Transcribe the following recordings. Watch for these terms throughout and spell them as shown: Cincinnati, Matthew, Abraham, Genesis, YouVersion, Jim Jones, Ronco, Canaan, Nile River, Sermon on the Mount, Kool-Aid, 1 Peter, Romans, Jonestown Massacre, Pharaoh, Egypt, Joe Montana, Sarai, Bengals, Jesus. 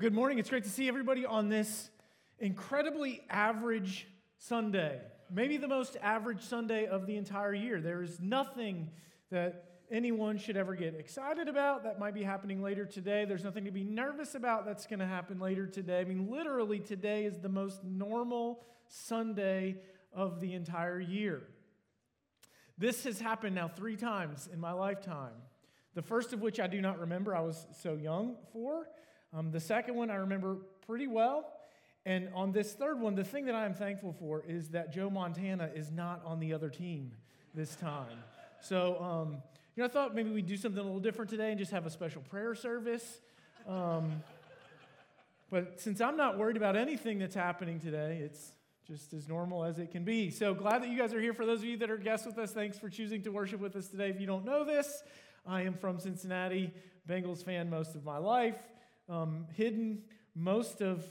Good morning. It's great to see everybody on this incredibly average Sunday, maybe the most average Sunday of the entire year. There is nothing that anyone should ever get excited about that might be happening later today. There's nothing to be nervous about that's going to happen later today. I mean, literally today is the most normal Sunday of the entire year. This has happened now 3 times in my lifetime, the first of which I do not remember. I was so young for. The second one I remember pretty well, and on this third one, the thing that I am thankful for is that Joe Montana is not on the other team this time. So, I thought maybe we'd do something a little different today and just have a special prayer service. But since I'm not worried about anything that's happening today, it's just as normal as it can be. So glad that you guys are here. For those of you that are guests with us, thanks for choosing to worship with us today. If you don't know this, I am from Cincinnati, Bengals fan most of my life. Hidden most of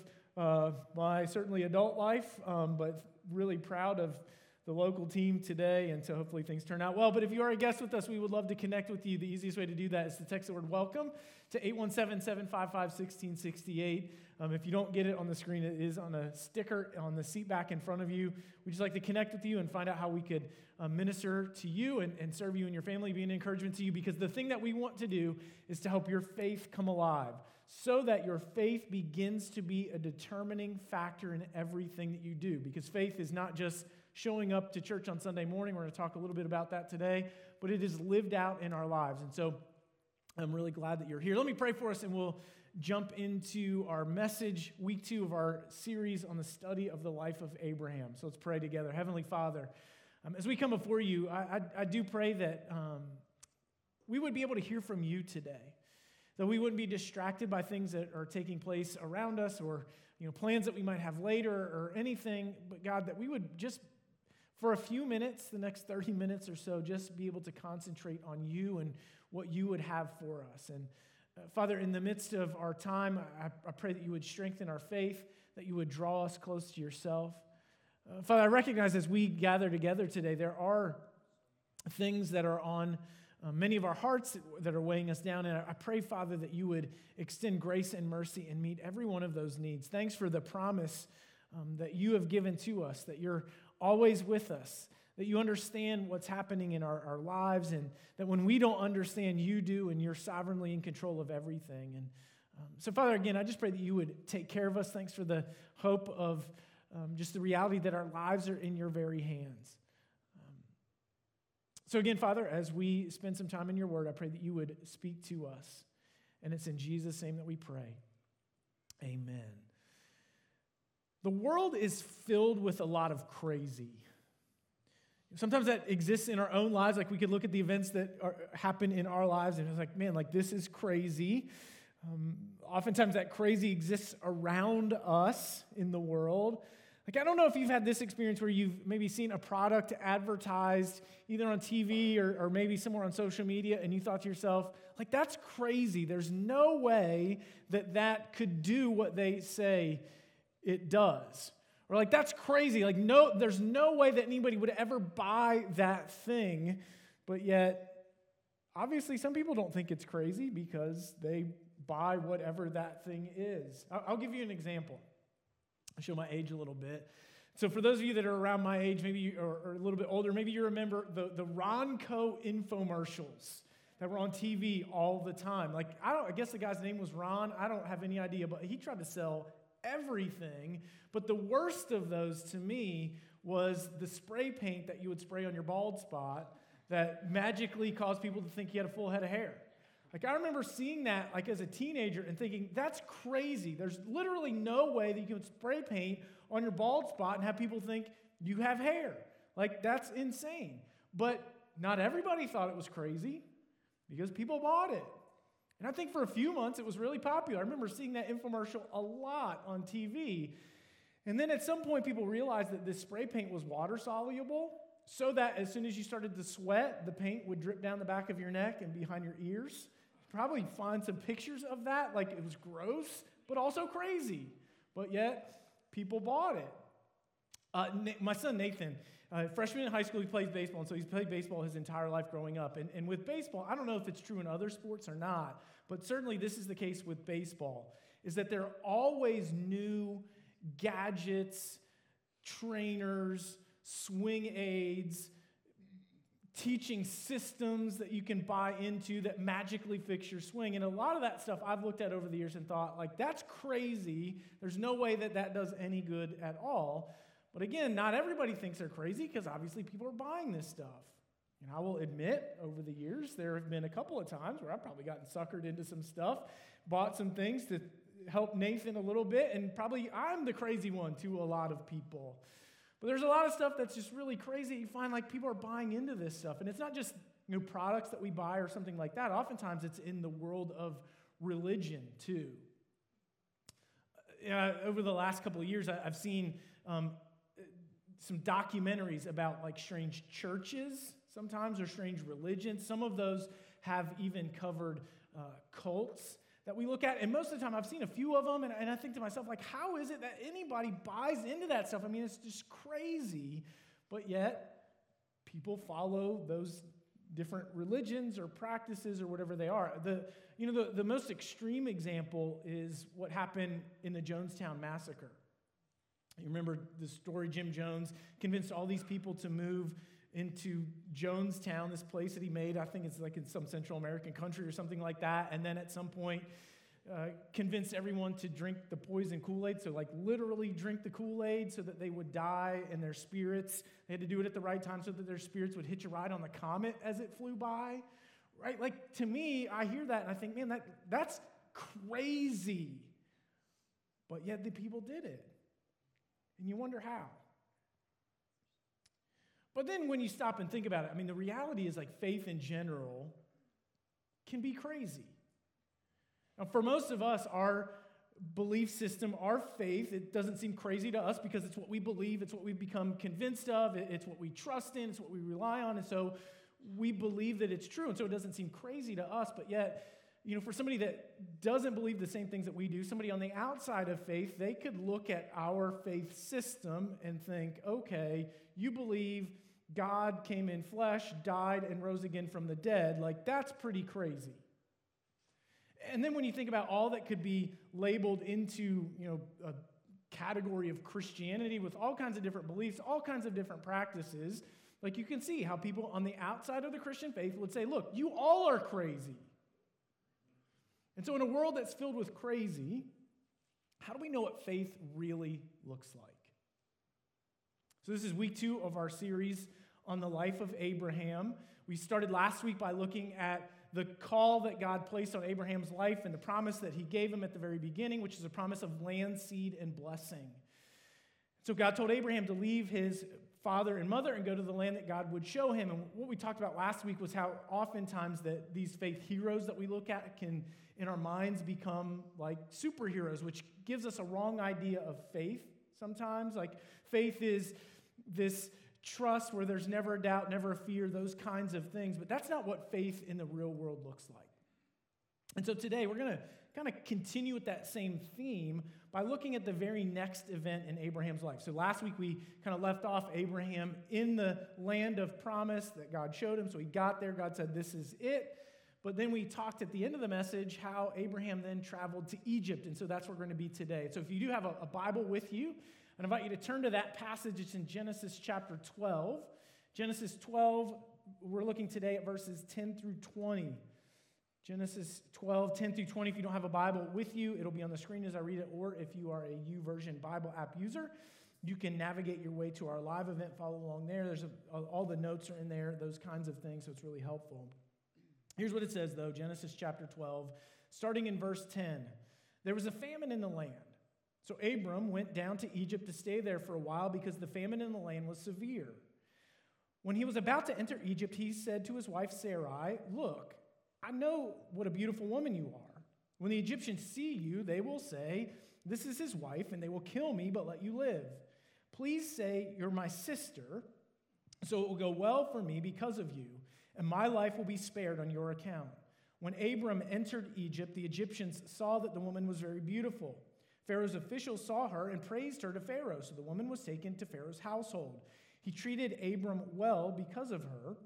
my certainly adult life, but really proud of the local team today, and so hopefully things turn out well. But if you are a guest with us, we would love to connect with you. The easiest way to do that is to text the word WELCOME to 817-755-1668. If you don't get it on the screen, it is on a sticker on the seat back in front of you. We'd just like to connect with you and find out how we could minister to you and serve you and your family, be an encouragement to you, because the thing that we want to do is to help your faith come alive so that your faith begins to be a determining factor in everything that you do, because faith is not just showing up to church on Sunday morning. We're going to talk a little bit about that today, but it is lived out in our lives, and so I'm really glad that you're here. Let me pray for us, and we'll jump into our message, week 2 of our series on the study of the life of Abraham. So let's pray together. Heavenly Father, as we come before you, I do pray that we would be able to hear from you today, that we wouldn't be distracted by things that are taking place around us or plans that we might have later or anything, but God, that we would just for a few minutes, the next 30 minutes or so, just be able to concentrate on you and what you would have for us. And Father, in the midst of our time, I pray that you would strengthen our faith, that you would draw us close to yourself. Father, I recognize as we gather together today, there are things that are on many of our hearts that are weighing us down. And I pray, Father, that you would extend grace and mercy and meet every one of those needs. Thanks for the promise that you have given to us, that you're always with us, that you understand what's happening in our lives, and that when we don't understand, you do, and you're sovereignly in control of everything. And so, Father, again, I just pray that you would take care of us. Thanks for the hope of just the reality that our lives are in your very hands. So again, Father, as we spend some time in your word, I pray that you would speak to us. And it's in Jesus' name that we pray. Amen. The world is filled with a lot of crazy. Sometimes that exists in our own lives. Like we could look at the events that happen in our lives and it's like, man, like this is crazy. Oftentimes that crazy exists around us in the world. Like I don't know if you've had this experience where you've maybe seen a product advertised either on TV or maybe somewhere on social media and you thought to yourself, like that's crazy. There's no way that could do what they say it does. Or like, that's crazy. Like, no, there's no way that anybody would ever buy that thing. But yet, obviously, some people don't think it's crazy because they buy whatever that thing is. I'll give you an example. I'll show my age a little bit. So for those of you that are around my age, maybe you, or a little bit older, maybe you remember the Ronco infomercials that were on TV all the time. Like, I guess the guy's name was Ron. I don't have any idea, but he tried to sell everything, but the worst of those to me was the spray paint that you would spray on your bald spot that magically caused people to think you had a full head of hair. Like I remember seeing that like as a teenager and thinking, that's crazy. There's literally no way that you can spray paint on your bald spot and have people think you have hair. Like that's insane. But not everybody thought it was crazy because people bought it. And I think for a few months, it was really popular. I remember seeing that infomercial a lot on TV. And then at some point, people realized that this spray paint was water-soluble, so that as soon as you started to sweat, the paint would drip down the back of your neck and behind your ears. You'd probably find some pictures of that. Like, it was gross, but also crazy. But yet, people bought it. My son Nathan, freshman in high school, he plays baseball, and so he's played baseball his entire life growing up. And with baseball, I don't know if it's true in other sports or not, but certainly this is the case with baseball, is that there are always new gadgets, trainers, swing aids, teaching systems that you can buy into that magically fix your swing. And a lot of that stuff I've looked at over the years and thought, like, that's crazy. There's no way that that does any good at all. But again, not everybody thinks they're crazy because obviously people are buying this stuff. And I will admit, over the years, there have been a couple of times where I've probably gotten suckered into some stuff, bought some things to help Nathan a little bit, and probably I'm the crazy one to a lot of people. But there's a lot of stuff that's just really crazy. You find like people are buying into this stuff. And it's not just new products that we buy or something like that. Oftentimes it's in the world of religion too. Over the last couple of years, I've seen some documentaries about like strange churches sometimes or strange religions. Some of those have even covered cults that we look at, and most of the time I've seen a few of them, and I think to myself, like, how is it that anybody buys into that stuff? I mean, it's just crazy, but yet people follow those different religions or practices or whatever they are. The most extreme example is what happened in the Jonestown Massacre. You remember the story, Jim Jones convinced all these people to move into Jonestown, this place that he made. I think it's like in some Central American country or something like that. And then at some point, convinced everyone to drink the poison Kool-Aid. So like literally drink the Kool-Aid so that they would die and their spirits, they had to do it at the right time so that their spirits would hitch a ride on the comet as it flew by, right? Like to me, I hear that and I think, man, that's crazy. But yet the people did it. And you wonder how. But then when you stop and think about it, I mean, the reality is like faith in general can be crazy. Now, for most of us, our belief system, our faith, it doesn't seem crazy to us because it's what we believe, it's what we've become convinced of, it's what we trust in, it's what we rely on, and so we believe that it's true, and so it doesn't seem crazy to us, but yet, you know, for somebody that doesn't believe the same things that we do, somebody on the outside of faith, they could look at our faith system and think, okay, you believe God came in flesh, died, and rose again from the dead. Like, that's pretty crazy. And then when you think about all that could be labeled into, you know, a category of Christianity with all kinds of different beliefs, all kinds of different practices, like you can see how people on the outside of the Christian faith would say, look, you all are crazy. And so in a world that's filled with crazy, how do we know what faith really looks like? So this is week 2 of our series on the life of Abraham. We started last week by looking at the call that God placed on Abraham's life and the promise that he gave him at the very beginning, which is a promise of land, seed, and blessing. So God told Abraham to leave his father and mother and go to the land that God would show him. And what we talked about last week was how oftentimes that these faith heroes that we look at can, in our minds, become like superheroes, which gives us a wrong idea of faith sometimes. Like faith is this trust where there's never a doubt, never a fear, those kinds of things. But that's not what faith in the real world looks like. And so today we're going to kind of continue with that same theme by looking at the very next event in Abraham's life. So last week we kind of left off Abraham in the land of promise that God showed him. So he got there, God said, this is it. But then we talked at the end of the message how Abraham then traveled to Egypt, and so that's where we're going to be today. So if you do have a Bible with you, I invite you to turn to that passage. It's in Genesis chapter 12. Genesis 12, we're looking today at verses 10 through 20. Genesis 12, 10 through 20. If you don't have a Bible with you, it'll be on the screen as I read it, or if you are a YouVersion Bible app user, you can navigate your way to our live event, follow along there. There's all the notes are in there, those kinds of things, so it's really helpful. Here's what it says, though, Genesis chapter 12, starting in verse 10. There was a famine in the land, so Abram went down to Egypt to stay there for a while because the famine in the land was severe. When he was about to enter Egypt, he said to his wife Sarai, look, I know what a beautiful woman you are. When the Egyptians see you, they will say, this is his wife, and they will kill me, but let you live. Please say, you're my sister, so it will go well for me because of you. And my life will be spared on your account. When Abram entered Egypt, the Egyptians saw that the woman was very beautiful. Pharaoh's officials saw her and praised her to Pharaoh, so the woman was taken to Pharaoh's household. He treated Abram well because of her,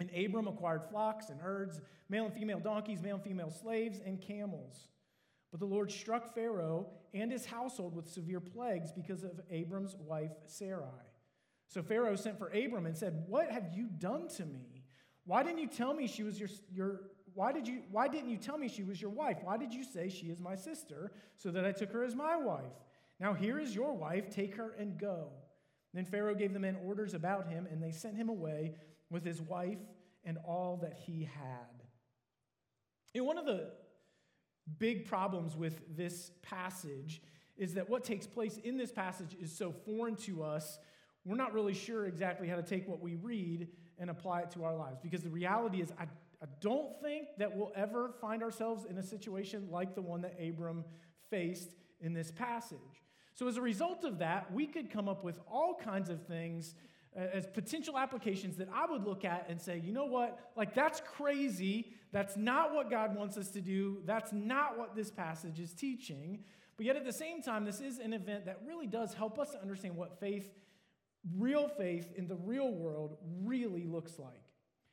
and Abram acquired flocks and herds, male and female donkeys, male and female slaves, and camels. But the Lord struck Pharaoh and his household with severe plagues because of Abram's wife Sarai. So Pharaoh sent for Abram and said, "What have you done to me? Why didn't you tell me she was your wife? Why did you say she is my sister, so that I took her as my wife? Now here is your wife, take her and go." Then Pharaoh gave the men orders about him, and they sent him away with his wife and all that he had. And one of the big problems with this passage is that what takes place in this passage is so foreign to us, we're not really sure exactly how to take what we read and apply it to our lives. Because the reality is, I don't think that we'll ever find ourselves in a situation like the one that Abram faced in this passage. So as a result of that, we could come up with all kinds of things as potential applications that I would look at and say, you know what, like that's crazy, that's not what God wants us to do, that's not what this passage is teaching. But yet at the same time, this is an event that really does help us to understand what faith, real faith in the real world, really looks like.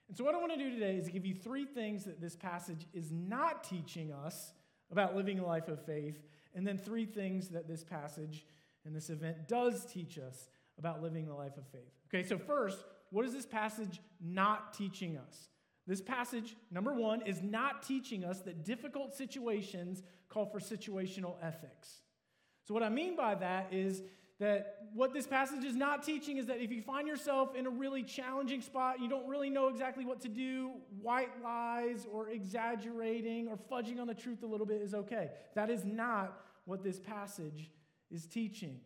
And so what I want to do today is give you three things that this passage is not teaching us about living a life of faith, and then three things that this passage and this event does teach us about living the life of faith. Okay, so first, what is this passage not teaching us? This passage, number one, is not teaching us that difficult situations call for situational ethics. So what I mean by that is that what this passage is not teaching is that if you find yourself in a really challenging spot, you don't really know exactly what to do, white lies or exaggerating or fudging on the truth a little bit is okay. That is not what this passage is teaching.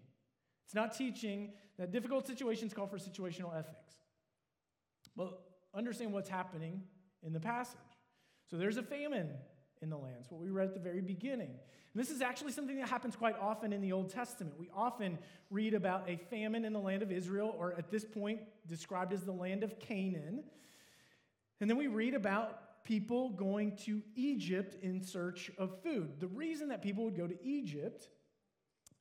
It's not teaching that difficult situations call for situational ethics. Well, understand what's happening in the passage. So there's a famine in the land. It's what we read at the very beginning. And this is actually something that happens quite often in the Old Testament. We often read about a famine in the land of Israel, or at this point described as the land of Canaan. And then we read about people going to Egypt in search of food. The reason that people would go to Egypt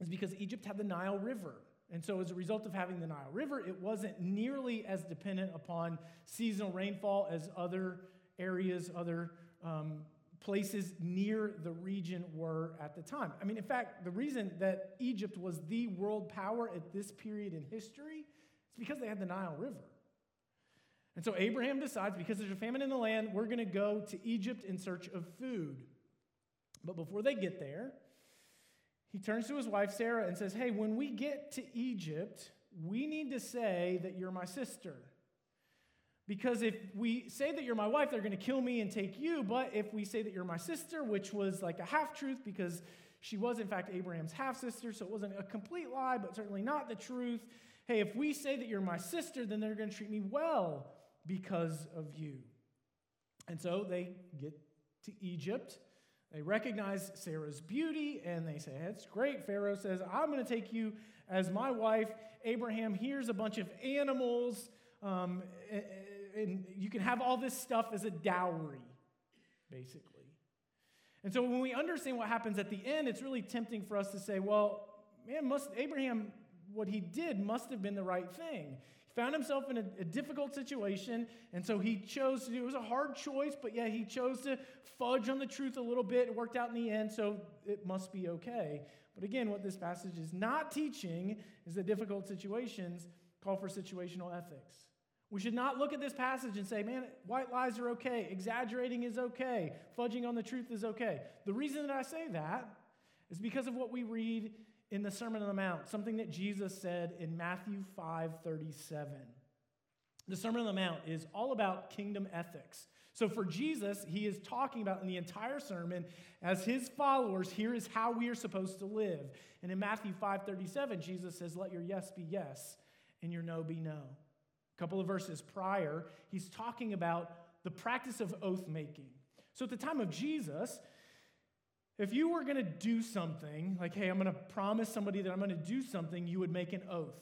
is because Egypt had the Nile River. And so as a result of having the Nile River, it wasn't nearly as dependent upon seasonal rainfall as other areas, other places near the region were at the time. I mean, in fact, the reason that Egypt was the world power at this period in history is because they had the Nile River. And so Abraham decides, because there's a famine in the land, we're going to go to Egypt in search of food. But before they get there, he turns to his wife, Sarah, and says, "Hey, when we get to Egypt, we need to say that you're my sister. Because if we say that you're my wife, they're going to kill me and take you. But if we say that you're my sister," which was like a half-truth because she was, in fact, Abraham's half-sister, so it wasn't a complete lie, but certainly not the truth. "Hey, if we say that you're my sister, then they're going to treat me well because of you." And so they get to Egypt. They recognize Sarah's beauty, and they say, "That's great." Pharaoh says, "I'm going to take you as my wife." Abraham hears a bunch of animals, and you can have all this stuff as a dowry, basically. And so when we understand what happens at the end, it's really tempting for us to say, well, man, Abraham, what he did must have been the right thing. He found himself in a difficult situation, and so he chose to do, it was a hard choice, but yeah, he chose to fudge on the truth a little bit. It worked out in the end, so it must be okay. But again, what this passage is not teaching is that difficult situations call for situational ethics. We should not look at this passage and say, man, white lies are okay, exaggerating is okay, fudging on the truth is okay. The reason that I say that is because of what we read in the Sermon on the Mount, something that Jesus said in Matthew 5:37. The Sermon on the Mount is all about kingdom ethics. So for Jesus, he is talking about in the entire sermon, as his followers, here is how we are supposed to live. And in Matthew 5:37, Jesus says, "Let your yes be yes, and your no be no." A couple of verses prior, he's talking about the practice of oath-making. So at the time of Jesus, if you were going to do something, like, hey, I'm going to promise somebody that I'm going to do something, you would make an oath.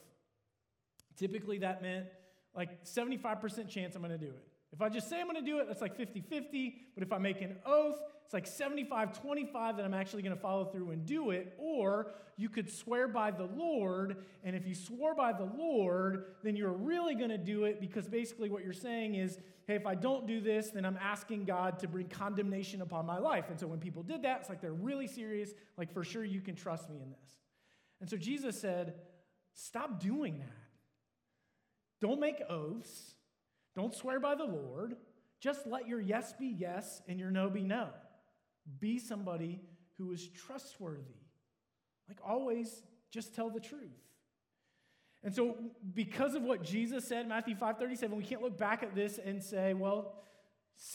Typically that meant like 75% chance I'm going to do it. If I just say I'm going to do it, that's like 50-50. But if I make an oath, it's like 75-25 that I'm actually going to follow through and do it. Or you could swear by the Lord. And if you swore by the Lord, then you're really going to do it, because basically what you're saying is, hey, if I don't do this, then I'm asking God to bring condemnation upon my life. And so when people did that, it's like they're really serious. Like, for sure, you can trust me in this. And so Jesus said, stop doing that. Don't make oaths. Don't swear by the Lord. Just let your yes be yes and your no be no. Be somebody who is trustworthy. Like, always just tell the truth. And so because of what Jesus said, Matthew 5:37, we can't look back at this and say, well,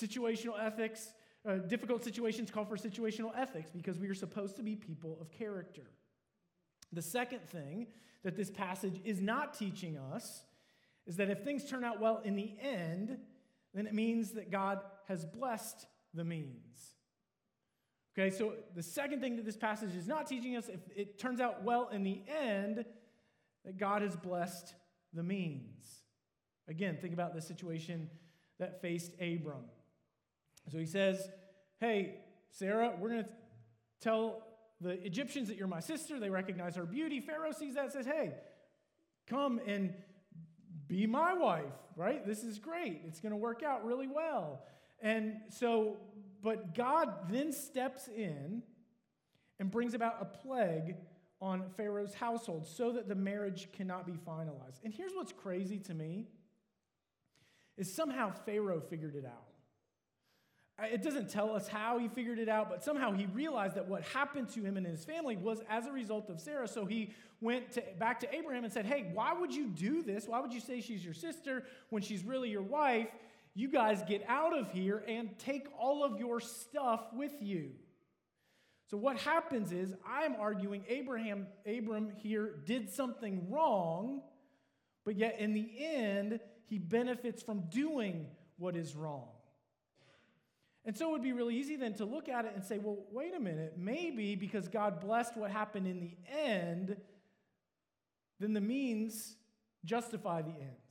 situational ethics, difficult situations call for situational ethics, because we are supposed to be people of character. The second thing that this passage is not teaching us is that if things turn out well in the end, then it means that God has blessed the means. Okay, so the second thing that this passage is not teaching us, if it turns out well in the end, that God has blessed the means. Again, think about the situation that faced Abram. So he says, hey, Sarah, we're going to tell the Egyptians that you're my sister. They recognize her beauty. Pharaoh sees that and says, hey, come and be my wife, right? This is great. It's going to work out really well. And so, but God then steps in and brings about a plague on Pharaoh's household so that the marriage cannot be finalized. And here's what's crazy to me, is somehow Pharaoh figured it out. It doesn't tell us how he figured it out, but somehow he realized that what happened to him and his family was as a result of Sarah. So he went back to Abraham and said, hey, why would you do this? Why would you say she's your sister when she's really your wife? You guys get out of here and take all of your stuff with you. So what happens is, I'm arguing Abram here did something wrong, but yet in the end, he benefits from doing what is wrong. And so it would be really easy then to look at it and say, well, wait a minute, maybe because God blessed what happened in the end, then the means justify the ends.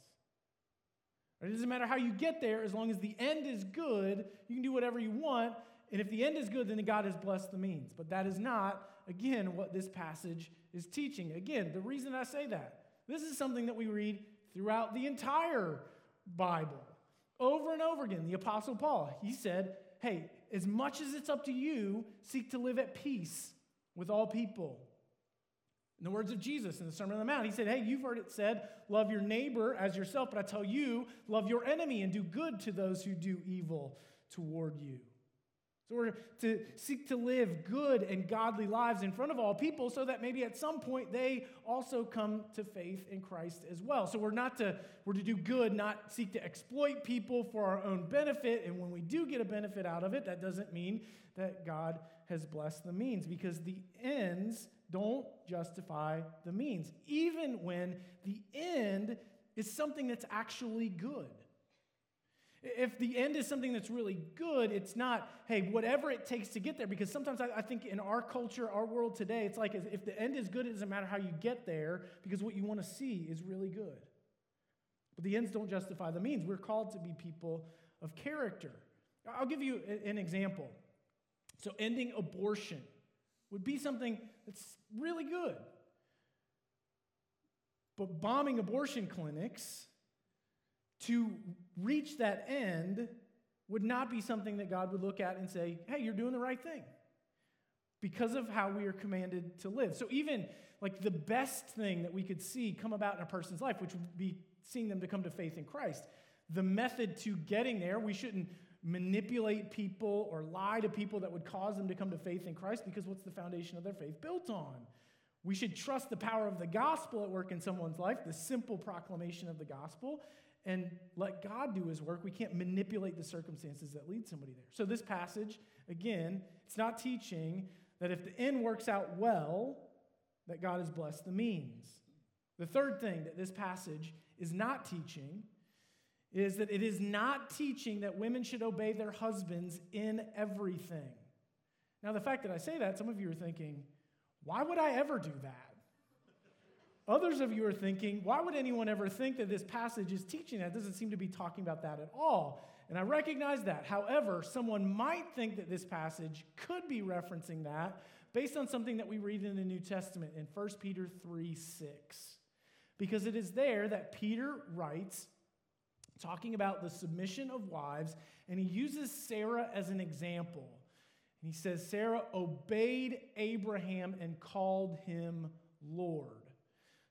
It doesn't matter how you get there, as long as the end is good, you can do whatever you want. And if the end is good, then God has blessed the means. But that is not, again, what this passage is teaching. Again, the reason I say that, this is something that we read throughout the entire Bible. Over and over again, the Apostle Paul, he said, hey, as much as it's up to you, seek to live at peace with all people. In the words of Jesus in the Sermon on the Mount, he said, hey, you've heard it said, love your neighbor as yourself, but I tell you, love your enemy and do good to those who do evil toward you. So we're to seek to live good and godly lives in front of all people so that maybe at some point they also come to faith in Christ as well. So we're to do good, not seek to exploit people for our own benefit. And when we do get a benefit out of it, that doesn't mean that God has blessed the means, because the ends don't justify the means, even when the end is something that's actually good. If the end is something that's really good, it's not, hey, whatever it takes to get there. Because sometimes I think in our culture, our world today, it's like if the end is good, it doesn't matter how you get there, because what you want to see is really good. But the ends don't justify the means. We're called to be people of character. I'll give you an example. So ending abortion would be something that's really good. But bombing abortion clinics to reach that end would not be something that God would look at and say, hey, you're doing the right thing, because of how we are commanded to live. So even like the best thing that we could see come about in a person's life, which would be seeing them to come to faith in Christ, the method to getting there, we shouldn't manipulate people or lie to people that would cause them to come to faith in Christ, because what's the foundation of their faith built on? We should trust the power of the gospel at work in someone's life, the simple proclamation of the gospel, and let God do his work. We can't manipulate the circumstances that lead somebody there. So this passage, again, it's not teaching that if the end works out well, that God has blessed the means. The third thing that this passage is not teaching is that it is not teaching that women should obey their husbands in everything. Now, the fact that I say that, some of you are thinking, why would I ever do that? Others of you are thinking, why would anyone ever think that this passage is teaching that? It doesn't seem to be talking about that at all. And I recognize that. However, someone might think that this passage could be referencing that based on something that we read in the New Testament in 1 Peter 3:6. Because it is there that Peter writes, talking about the submission of wives, and he uses Sarah as an example. And he says, Sarah obeyed Abraham and called him Lord.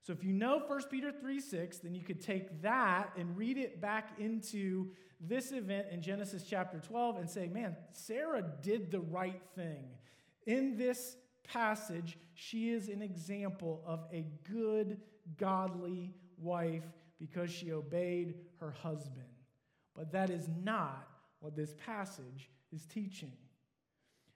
So if you know 1 Peter 3:6, then you could take that and read it back into this event in Genesis chapter 12 and say, man, Sarah did the right thing. In this passage, she is an example of a good, godly wife because she obeyed her husband. But that is not what this passage is teaching.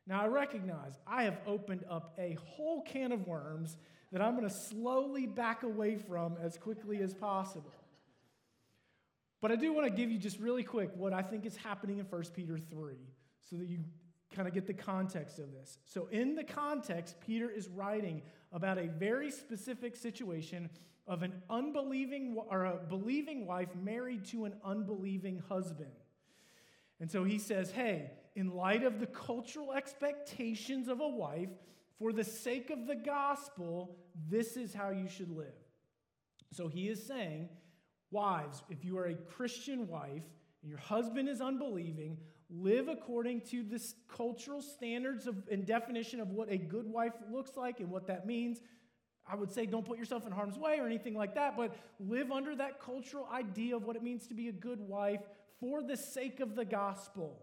Now, I recognize I have opened up a whole can of worms that I'm going to slowly back away from as quickly as possible. But I do want to give you just really quick what I think is happening in 1 Peter 3 so that you kind of get the context of this. So in the context, Peter is writing about a very specific situation of an unbelieving or a believing wife married to an unbelieving husband. And so he says, hey, in light of the cultural expectations of a wife, for the sake of the gospel, this is how you should live. So he is saying, wives, if you are a Christian wife and your husband is unbelieving, live according to the cultural standards of, and definition of what a good wife looks like and what that means. I would say don't put yourself in harm's way or anything like that, but live under that cultural idea of what it means to be a good wife for the sake of the gospel,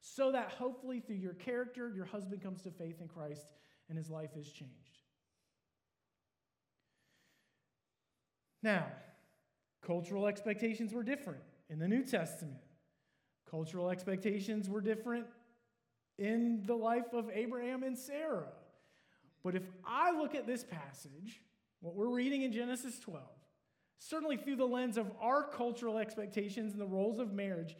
so that hopefully through your character, your husband comes to faith in Christ and his life is changed. Now, cultural expectations were different in the New Testament. Cultural expectations were different in the life of Abraham and Sarah. But if I look at this passage, what we're reading in Genesis 12, certainly through the lens of our cultural expectations and the roles of marriage,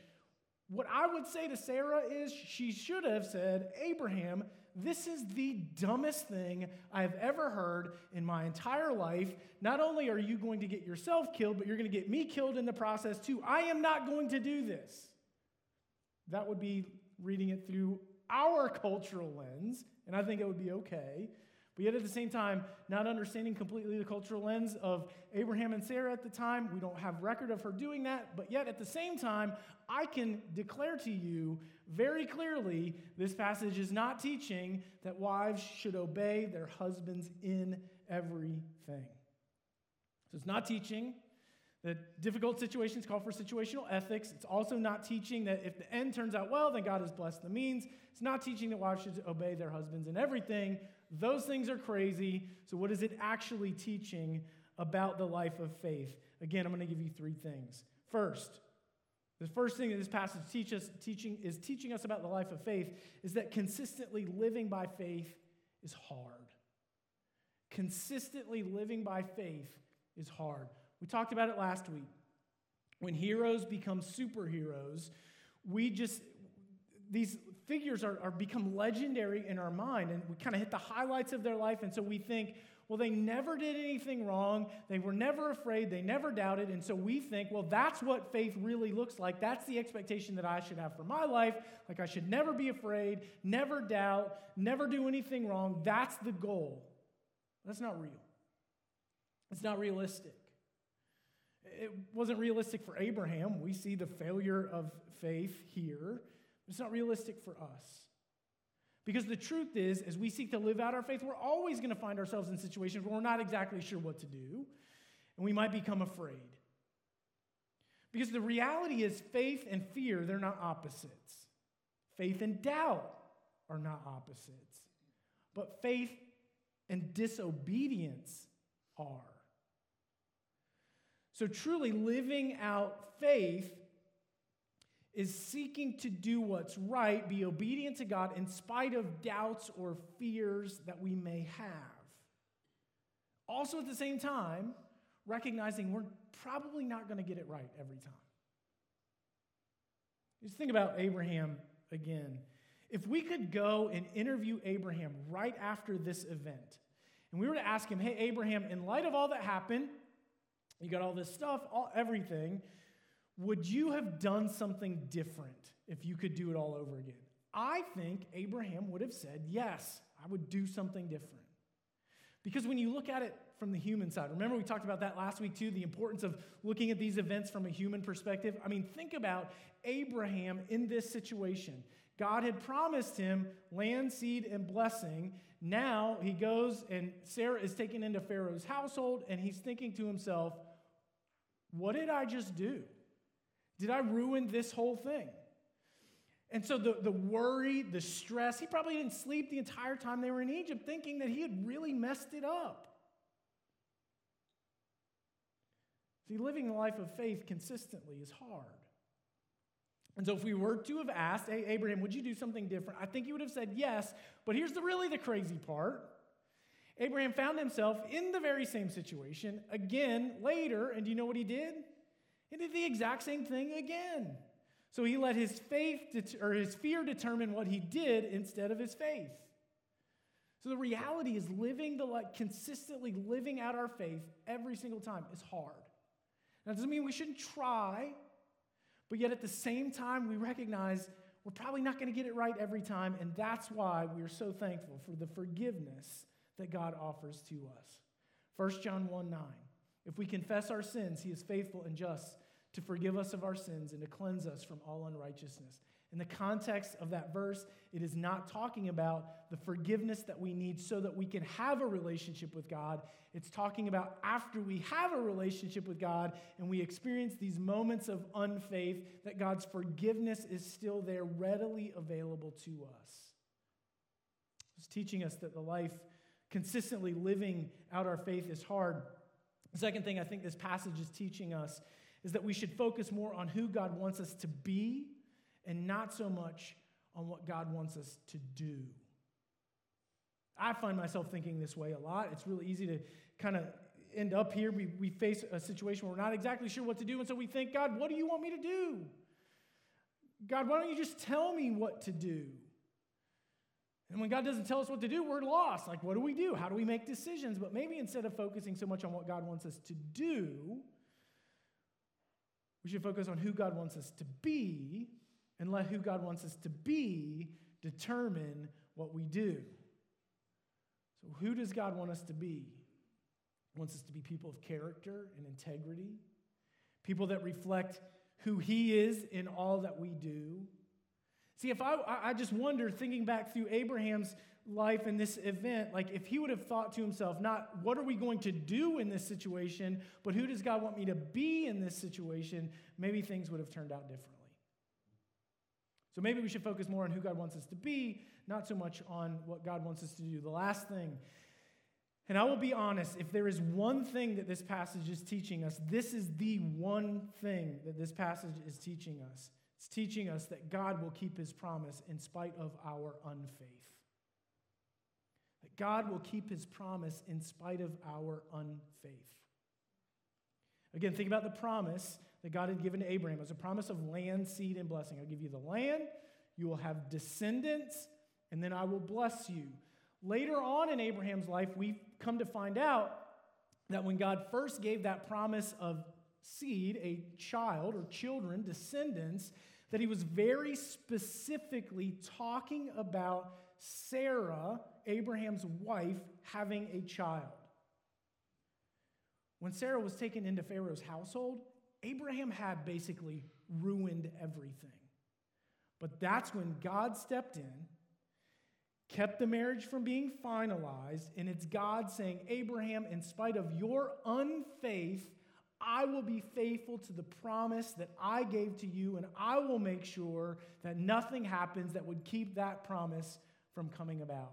what I would say to Sarah is she should have said, Abraham, this is the dumbest thing I have ever heard in my entire life. Not only are you going to get yourself killed, but you're going to get me killed in the process too. I am not going to do this. That would be reading it through our cultural lens, and I think it would be okay. But yet at the same time, not understanding completely the cultural lens of Abraham and Sarah at the time, we don't have record of her doing that, but yet at the same time, I can declare to you very clearly this passage is not teaching that wives should obey their husbands in everything. So it's not teaching that difficult situations call for situational ethics. It's also not teaching that if the end turns out well, then God has blessed the means. It's not teaching that wives should obey their husbands in everything. Those things are crazy. So what is it actually teaching about the life of faith? Again, I'm going to give you three things. First, the first thing that this passage is teaching us about the life of faith is that consistently living by faith is hard. Consistently living by faith is hard. We talked about it last week. When heroes become superheroes, these figures are become legendary in our mind, and we kind of hit the highlights of their life, and so we think, well, they never did anything wrong, they were never afraid, they never doubted, and so we think, well, that's what faith really looks like. That's the expectation that I should have for my life. Like, I should never be afraid, never doubt, never do anything wrong. That's the goal. That's not real. It's not realistic. It wasn't realistic for Abraham. We see the failure of faith here. It's not realistic for us. Because the truth is, as we seek to live out our faith, we're always going to find ourselves in situations where we're not exactly sure what to do, and we might become afraid. Because the reality is faith and fear, they're not opposites. Faith and doubt are not opposites. But faith and disobedience are. So truly living out faith is seeking to do what's right, be obedient to God in spite of doubts or fears that we may have. Also at the same time, recognizing we're probably not going to get it right every time. Just think about Abraham again. If we could go and interview Abraham right after this event, and we were to ask him, hey, Abraham, in light of all that happened, you got all this stuff, everything. Would you have done something different if you could do it all over again? I think Abraham would have said, yes, I would do something different. Because when you look at it from the human side, remember we talked about that last week too, the importance of looking at these events from a human perspective. I mean, think about Abraham in this situation. God had promised him land, seed, and blessing. Now he goes and Sarah is taken into Pharaoh's household, and he's thinking to himself, what did I just do? Did I ruin this whole thing? And so the worry, the stress, he probably didn't sleep the entire time they were in Egypt, thinking that he had really messed it up. See, living the life of faith consistently is hard. And so if we were to have asked, hey, Abraham, would you do something different? I think he would have said yes, but here's the crazy part. Abraham found himself in the very same situation again later, and do you know what he did? He did the exact same thing again. So he let his fear determine what he did instead of his faith. So the reality is consistently living out our faith every single time is hard. Now, that doesn't mean we shouldn't try, but yet at the same time, we recognize we're probably not going to get it right every time, and that's why we are so thankful for the forgiveness that God offers to us. 1 John 1:9, if we confess our sins, he is faithful and just to forgive us of our sins and to cleanse us from all unrighteousness. In the context of that verse, it is not talking about the forgiveness that we need so that we can have a relationship with God. It's talking about after we have a relationship with God and we experience these moments of unfaith, that God's forgiveness is still there, readily available to us. It's teaching us that the life, consistently living out our faith, is hard. The second thing I think this passage is teaching us is that we should focus more on who God wants us to be and not so much on what God wants us to do. I find myself thinking this way a lot. It's really easy to kind of end up here. We face a situation where we're not exactly sure what to do, and so we think, God, what do you want me to do? God, why don't you just tell me what to do? And when God doesn't tell us what to do, we're lost. Like, what do we do? How do we make decisions? But maybe instead of focusing so much on what God wants us to do, we should focus on who God wants us to be and let who God wants us to be determine what we do. So who does God want us to be? He wants us to be people of character and integrity, people that reflect who he is in all that we do. See, if I just wonder, thinking back through Abraham's life in this event, like if he would have thought to himself, not what are we going to do in this situation, but who does God want me to be in this situation, maybe things would have turned out differently. So maybe we should focus more on who God wants us to be, not so much on what God wants us to do. The last thing, and I will be honest, if there is one thing that this passage is teaching us, this is the one thing that this passage is teaching us. It's teaching us that God will keep his promise in spite of our unfaith. That God will keep his promise in spite of our unfaith. Again, think about the promise that God had given to Abraham. It was a promise of land, seed, and blessing. I'll give you the land, you will have descendants, and then I will bless you. Later on in Abraham's life, we come to find out that when God first gave that promise of seed, a child or children, descendants, that he was very specifically talking about Sarah, Abraham's wife, having a child. When Sarah was taken into Pharaoh's household, Abraham had basically ruined everything. But that's when God stepped in, kept the marriage from being finalized, and it's God saying, Abraham, in spite of your unfaith, I will be faithful to the promise that I gave to you, and I will make sure that nothing happens that would keep that promise from coming about.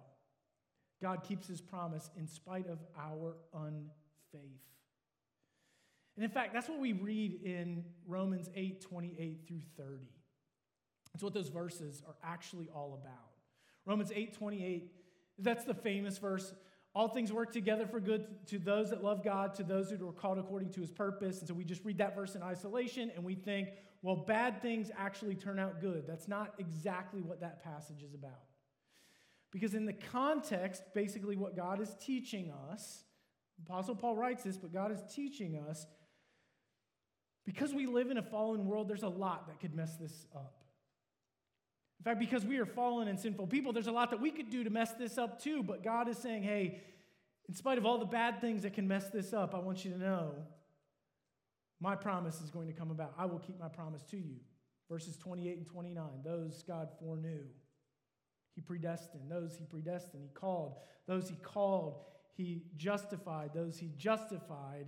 God keeps his promise in spite of our unfaith. And in fact, that's what we read in Romans 8:28 through 30. That's what those verses are actually all about. Romans 8:28, that's the famous verse. All things work together for good to those that love God, to those who are called according to his purpose. And so we just read that verse in isolation and we think, well, bad things actually turn out good. That's not exactly what that passage is about. Because in the context, basically what God is teaching us, Apostle Paul writes this, but God is teaching us Because we live in a fallen world, there's a lot that could mess this up. In fact, because we are fallen and sinful people, there's a lot that we could do to mess this up too. But God is saying, hey, in spite of all the bad things that can mess this up, I want you to know my promise is going to come about. I will keep my promise to you. Verses 28 and 29, those God foreknew, he predestined. Those he predestined, he called. Those he called, he justified. Those he justified,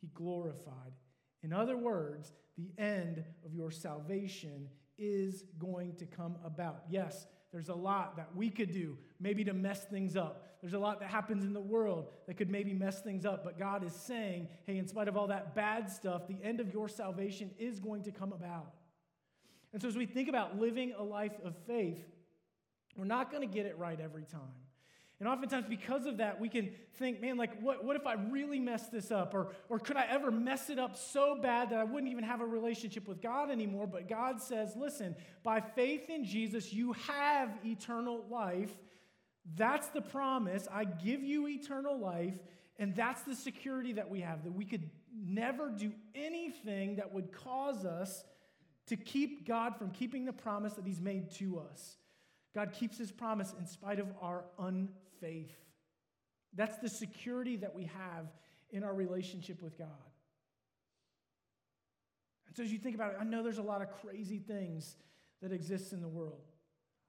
he glorified. In other words, the end of your salvation is going to come about. Yes, there's a lot that we could do maybe to mess things up. There's a lot that happens in the world that could maybe mess things up, but God is saying, hey, in spite of all that bad stuff, the end of your salvation is going to come about. And so as we think about living a life of faith, we're not going to get it right every time. And oftentimes because of that, we can think, man, like, what if I really mess this up? Or could I ever mess it up so bad that I wouldn't even have a relationship with God anymore? But God says, listen, by faith in Jesus, you have eternal life. That's the promise. I give you eternal life. And that's the security that we have, that we could never do anything that would cause us to keep God from keeping the promise that he's made to us. God keeps his promise in spite of our unfaith. That's the security that we have in our relationship with God. And so as you think about it, I know there's a lot of crazy things that exist in the world,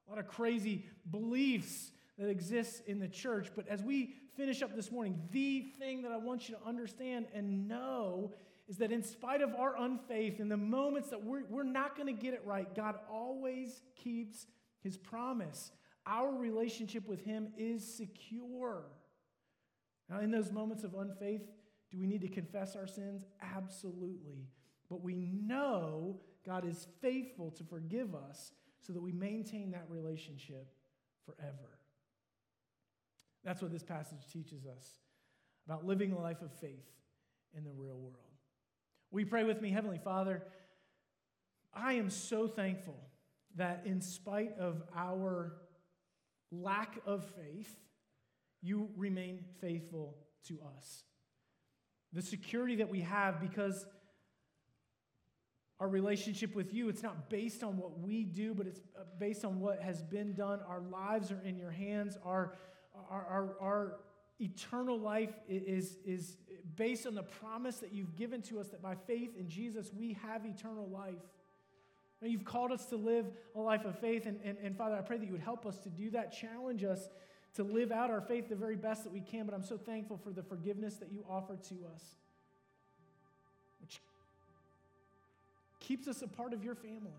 a lot of crazy beliefs that exist in the church. But as we finish up this morning, the thing that I want you to understand and know is that in spite of our unfaith, in the moments that we're not going to get it right, God always keeps his promise. Our relationship with him is secure. Now, in those moments of unfaith, do we need to confess our sins? Absolutely. But we know God is faithful to forgive us so that we maintain that relationship forever. That's what this passage teaches us about living a life of faith in the real world. Will you pray with me? Heavenly Father, I am so thankful that in spite of our lack of faith, you remain faithful to us. The security that we have because our relationship with you, it's not based on what we do, but it's based on what has been done. Our lives are in your hands. Our eternal life is based on the promise that you've given to us that by faith in Jesus, we have eternal life. You've called us to live a life of faith, and Father, I pray that you would help us to do that, challenge us to live out our faith the very best that we can, but I'm so thankful for the forgiveness that you offer to us, which keeps us a part of your family.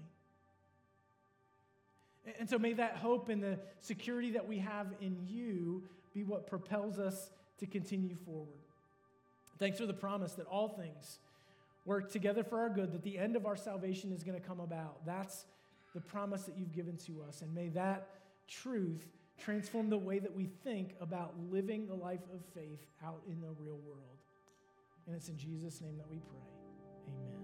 And so may that hope and the security that we have in you be what propels us to continue forward. Thanks for the promise that all things work together for our good, that the end of our salvation is going to come about. That's the promise that you've given to us. And may that truth transform the way that we think about living the life of faith out in the real world. And it's in Jesus' name that we pray. Amen.